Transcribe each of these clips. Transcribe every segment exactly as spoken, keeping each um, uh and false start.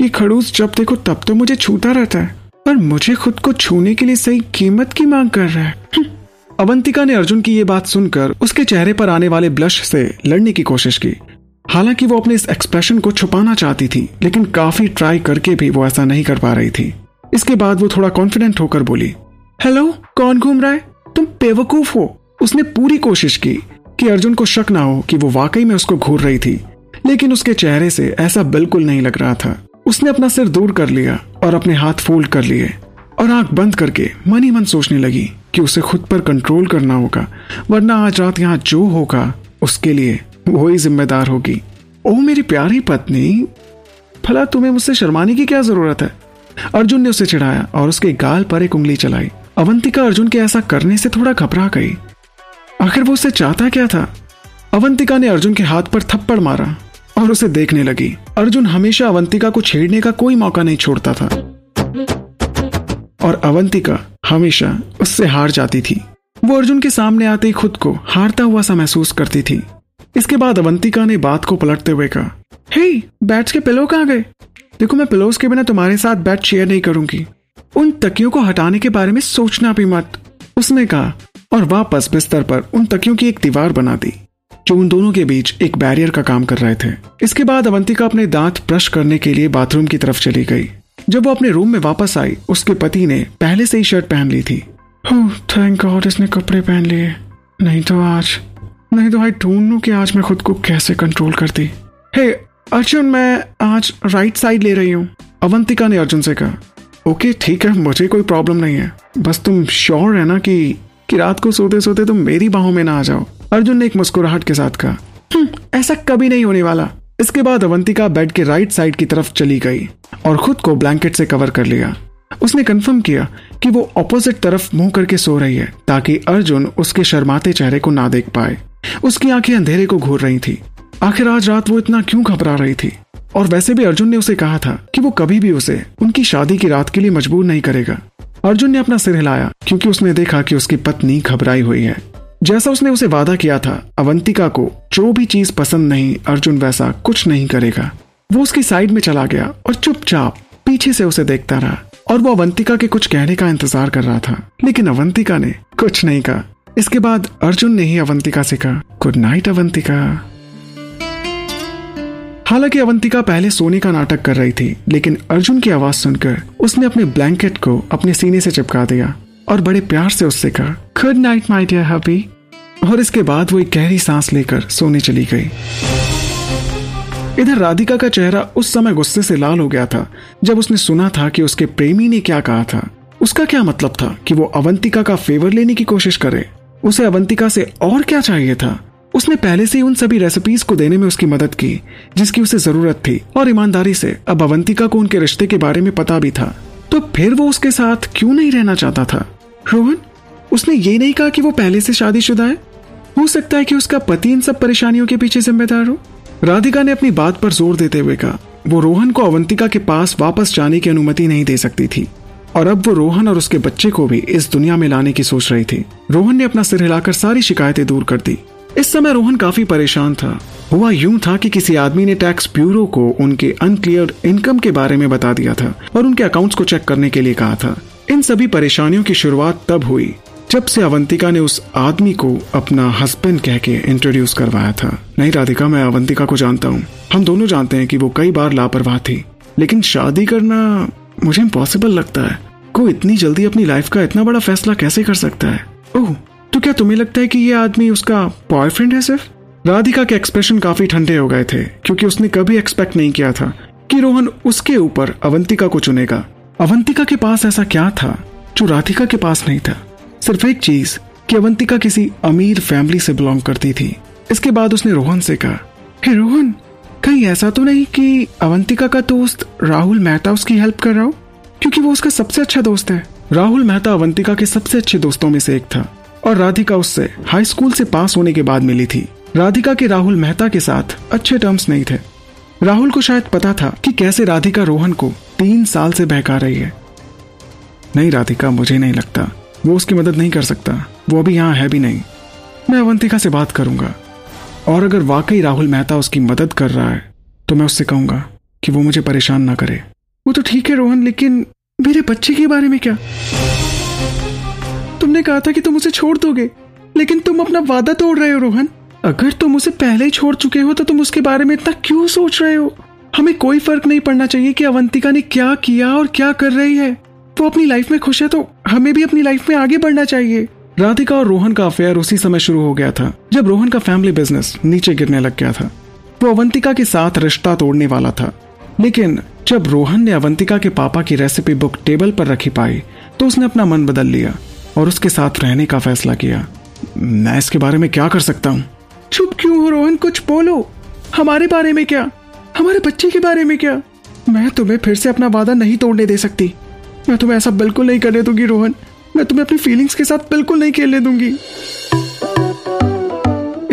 ये खड़ूस जब देखो तब तो मुझे छूता रहता है, पर मुझे खुद को छूने के लिए सही कीमत की मांग कर रहा है। अवंतिका ने अर्जुन की ये बात सुनकर उसके चेहरे पर आने वाले ब्लश से लड़ने की कोशिश की। हालांकि वो अपने इस एक्सप्रेशन को छुपाना चाहती थी, लेकिन काफी ट्राई करके भी वो ऐसा नहीं कर पा रही थी। इसके बाद वो थोड़ा कॉन्फिडेंट होकर बोली, हेलो, कौन घूम रहा है? तुम बेवकूफ हो। उसने पूरी कोशिश की कि अर्जुन को शक ना हो कि वो वाकई में उसको घूर रही थी, लेकिन उसके चेहरे से ऐसा बिल्कुल नहीं लग रहा था। उसने अपना सिर दूर कर लिया और अपने हाथ फोल्ड कर लिए और आंख बंद करके मन ही मन सोचने लगी कि उसे खुद पर कंट्रोल करना होगा, वरना आज रात यहाँ जो होगा उसके लिए वो ही जिम्मेदार होगी। ओह मेरी प्यारी पत्नी, भला तुम्हें मुझसे शर्माने की क्या जरूरत है? अर्जुन ने उसे चिढ़ाया और उसके गाल पर एक उंगली चलाई। अवंतिका अर्जुन के ऐसा करने से थोड़ा घबरा गई। आखिर वो उसे चाहता क्या था? अवंतिका ने अर्जुन के हाथ पर थप्पड़ मारा और उसे देखने लगी। अर्जुन हमेशा अवंतिका को छेड़ने का कोई मौका नहीं छोड़ता था और अवंतिका हमेशा उससे हार जाती थी। वो अर्जुन के सामने आते ही खुद को हारता हुआ सा महसूस करती थी। इसके बाद अवंतिका ने बात को पलटते हुए कहा, हे, बैट्स के पिलो कहाँ गए? देखो, मैं पिलोज के बिना तुम्हारे साथ बैट शेयर नहीं करूंगी। उन तकियों को हटाने के बारे में सोचना भी मत, उसने कहा और वापस बिस्तर पर उन तकियों की एक दीवार बना दी जो उन दोनों के बीच एक बैरियर का काम कर रहे थे। इसके बाद अवंतिका अपने दांत ब्रश करने के लिए बाथरूम की तरफ चली गई। जब वो अपने रूम में वापस आई, उसके पति ने पहले से ही शर्ट पहन ली थी। ओह थैंक गॉड इसने कपड़े पहन लिए, नहीं तो आज नहीं तो भाई ढूंढ लूं कि आज मैं खुद को कैसे कंट्रोल करती। हे अर्जुन, मैं आज राइट साइड ले रही हूँ, अवंतिका ने अर्जुन से कहा। ओके ठीक है, मुझे कोई प्रॉब्लम नहीं है, बस तुम श्योर है ना कि कि रात को सोते सोते तुम मेरी बाहों में ना आ जाओ, अर्जुन ने एक मुस्कुराहट के साथ कहा। ऐसा कभी नहीं होने वाला। इसके बाद अवंतिका बेड के राइट साइड की तरफ चली गई और खुद को ब्लैंकेट से कवर कर लिया। उसने कंफर्म किया कि वो ऑपोजिट तरफ मुंह करके सो रही है ताकि अर्जुन उसके शर्माते चेहरे को ना देख पाए। उसकी आंखें अंधेरे को घूर रही थी। आखिर आज रात वो इतना क्यों घबरा रही थी? और वैसे भी अर्जुन ने उसे कहा था कि वो कभी भी उसे उनकी शादी की रात के लिए मजबूर नहीं करेगा। अर्जुन ने अपना सिर हिलाया क्योंकि उसने देखा कि उसकी पत्नी घबराई हुई है। जैसा उसने उसे वादा किया था, अवंतिका को जो भी चीज पसंद नहीं, अर्जुन वैसा कुछ नहीं करेगा। वो उसकी साइड में चला गया और चुपचाप पीछे से उसे देखता रहा और वो अवंतिका के कुछ कहने का इंतजार कर रहा था, लेकिन अवंतिका ने कुछ नहीं कहा। इसके बाद अर्जुन ने ही अवंतिका से कहा, गुड नाइट अवंतिका। हालांकि अवंतिका पहले सोने का नाटक कर रही थी, लेकिन अर्जुन की आवाज सुनकर उसने अपने ब्लैंकेट को अपने सीने से चिपका दिया और बड़े प्यार से उससे कहा, good night my dear hubby. और इसके बाद वो एक गहरी सांस लेकर सोने चली गई। इधर राधिका का चेहरा उस समय गुस्से से लाल हो गया था जब उसने सुना था कि उसके प्रेमी ने क्या कहा था। उसका क्या मतलब था कि वो अवंतिका का फेवर लेने की कोशिश करे? उसे अवंतिका से और क्या चाहिए था? उसने पहले से ही उन सभी रेसिपीज को देने में उसकी मदद की जिसकी उसे जरूरत थी और ईमानदारी से अब अवंतिका को उनके रिश्ते के बारे में पता भी था, तो फिर वो उसके साथ क्यों नहीं रहना चाहता था? रोहन, उसने ये नहीं कहा कि वो पहले से शादीशुदा है? हो सकता है कि उसका पति इन सब परेशानियों के पीछे जिम्मेदार हो। राधिका ने अपनी बात पर जोर देते हुए कहा। वो रोहन को अवंतिका के पास वापस जाने की अनुमति नहीं दे सकती थी और अब वो रोहन और उसके बच्चे को भी इस दुनिया में लाने की सोच रही थी। रोहन ने अपना सिर हिलाकर सारी शिकायतें दूर कर दी। इस समय रोहन काफी परेशान था। हुआ यूं था कि किसी आदमी ने टैक्स ब्यूरो को उनके अनक्लियर इनकम के बारे में बता दिया था और उनके अकाउंट्स को चेक करने के लिए कहा था। इन सभी परेशानियों की शुरुआत तब हुई जब से अवंतिका ने उस आदमी को अपना हस्बैंड कह के इंट्रोड्यूस करवाया था। नहीं राधिका, मैं अवंतिका को जानता हूँ। हम दोनों जानते हैं कि वो कई बार लापरवाह थी, लेकिन शादी करना मुझे इम्पॉसिबल लगता है। कोई इतनी जल्दी अपनी लाइफ का इतना बड़ा फैसला कैसे कर सकता है? ओह, तो क्या तुम्हें लगता है कि ये आदमी उसका बॉयफ्रेंड है सिर्फ? राधिका के एक्सप्रेशन काफी ठंडे हो गए थे क्योंकि उसने कभी एक्सपेक्ट नहीं किया था कि रोहन उसके ऊपर अवंतिका को चुनेगा। अवंतिका के पास ऐसा क्या था जो राधिका के पास नहीं था? सिर्फ एक चीज कि अवंतिका किसी अमीर फैमिली से बिलोंग करती थी। इसके बाद उसने रोहन से कहा, हे रोहन, कहीं ऐसा तो नहीं कि अवंतिका का दोस्त राहुल मेहता उसकी हेल्प कर रहा हो, क्योंकि वो उसका सबसे अच्छा दोस्त है। राहुल मेहता अवंतिका के सबसे अच्छे दोस्तों में से एक था और राधिका उससे हाई स्कूल से पास होने के बाद मिली थी। राधिका के राहुल मेहता के साथ अच्छे टर्म्स नहीं थे। राहुल को शायद पता था कि कैसे राधिका रोहन को तीन साल से बहका रही है। नहीं राधिका, मुझे नहीं लगता वो उसकी मदद नहीं कर सकता। वो अभी यहाँ है भी नहीं। मैं अवंतिका से बात करूंगा और अगर वाकई राहुल मेहता उसकी मदद कर रहा है तो मैं उससे कहूंगा कि वो मुझे परेशान ना करे। वो तो ठीक है रोहन, लेकिन मेरे बच्चे के बारे में क्या? तुमने कहा था कि तुम उसे छोड़ दोगे, लेकिन तुम अपना वादा तोड़ रहे हो रोहन। अगर तुम उसे पहले ही छोड़ चुके हो तो तुम उसके बारे में इतना क्यों सोच रहे हो? हमें कोई फर्क नहीं पड़ना चाहिए कि अवंतिका ने क्या किया और क्या कर रही है। वो अपनी लाइफ में खुश है तो हमें भी अपनी लाइफ में आगे बढ़ना चाहिए। राधिका और रोहन का अफेयर उसी समय शुरू हो गया था जब रोहन का फैमिली बिजनेस नीचे गिरने लग गया था। वो अवंतिका के साथ रिश्ता तोड़ने वाला था, लेकिन जब रोहन ने अवंतिका के पापा की रेसिपी बुक टेबल पर रखी पाई तो उसने अपना मन बदल लिया और उसके साथ रहने का फैसला किया। मैं इसके बारे में क्या कर सकता हूँ? चुप क्यों हो रोहन, कुछ बोलो। हमारे बारे में क्या, हमारे बच्चे के बारे में क्या? मैं तुम्हें फिर से अपना वादा नहीं तोड़ने दे सकती। मैं तुम्हें ऐसा बिल्कुल नहीं करने दूंगी रोहन। मैं तुम्हें अपनी फीलिंग्स के साथ बिल्कुल नहीं खेलने दूंगी।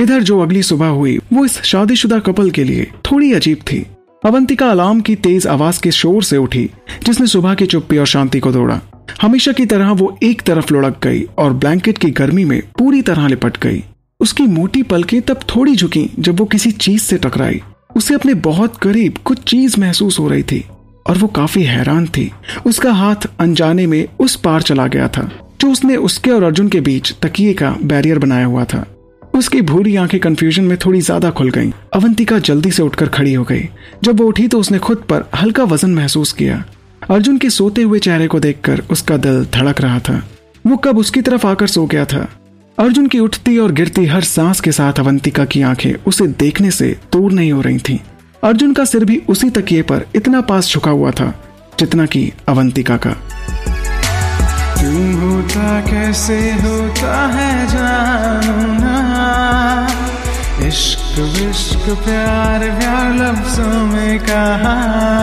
इधर जो अगली सुबह हुई वो इस शादीशुदा कपल के लिए थोड़ी अजीब थी। अवंतिका अलार्म की तेज आवाज के शोर से उठी, जिसने सुबह की चुप्पी और शांति को तोड़ा। हमेशा की तरह वो एक तरफ लुढ़क गई और ब्लैंकेट की गर्मी में पूरी तरह लिपट गई। उसकी मोटी पलकें तब थोड़ी झुकी जब वो किसी चीज से टकराई। उसे अपने बहुत करीब कुछ चीज महसूस हो रही थी और वो काफी हैरान थी। उसका हाथ अनजाने में उस पार चला गया था जो उसने उसके और अर्जुन के बीच तकिए का बैरियर बनाया हुआ था। उसकी भूरी आंखें कंफ्यूजन में थोड़ी ज्यादा खुल गईं। अवंतिका जल्दी से उठकर खड़ी हो गई। जब वो उठी तो उसने खुद पर हल्का वजन महसूस किया। अर्जुन के सोते हुए चेहरे को देखकर उसका दिल धड़क रहा था। वो कब उसकी तरफ आकर सो गया था। अर्जुन की उठती और गिरती हर सांस के साथ अवंतिका की आंखें उसे देखने से दूर नहीं हो रही थीं। अर्जुन का सिर भी उसी तकिए पर इतना पास झुका हुआ था जितना कि अवंतिका का। तुम होता कैसे होता है जानू ना, इश्क विश्क प्यार प्यार लफ्जों में कहा।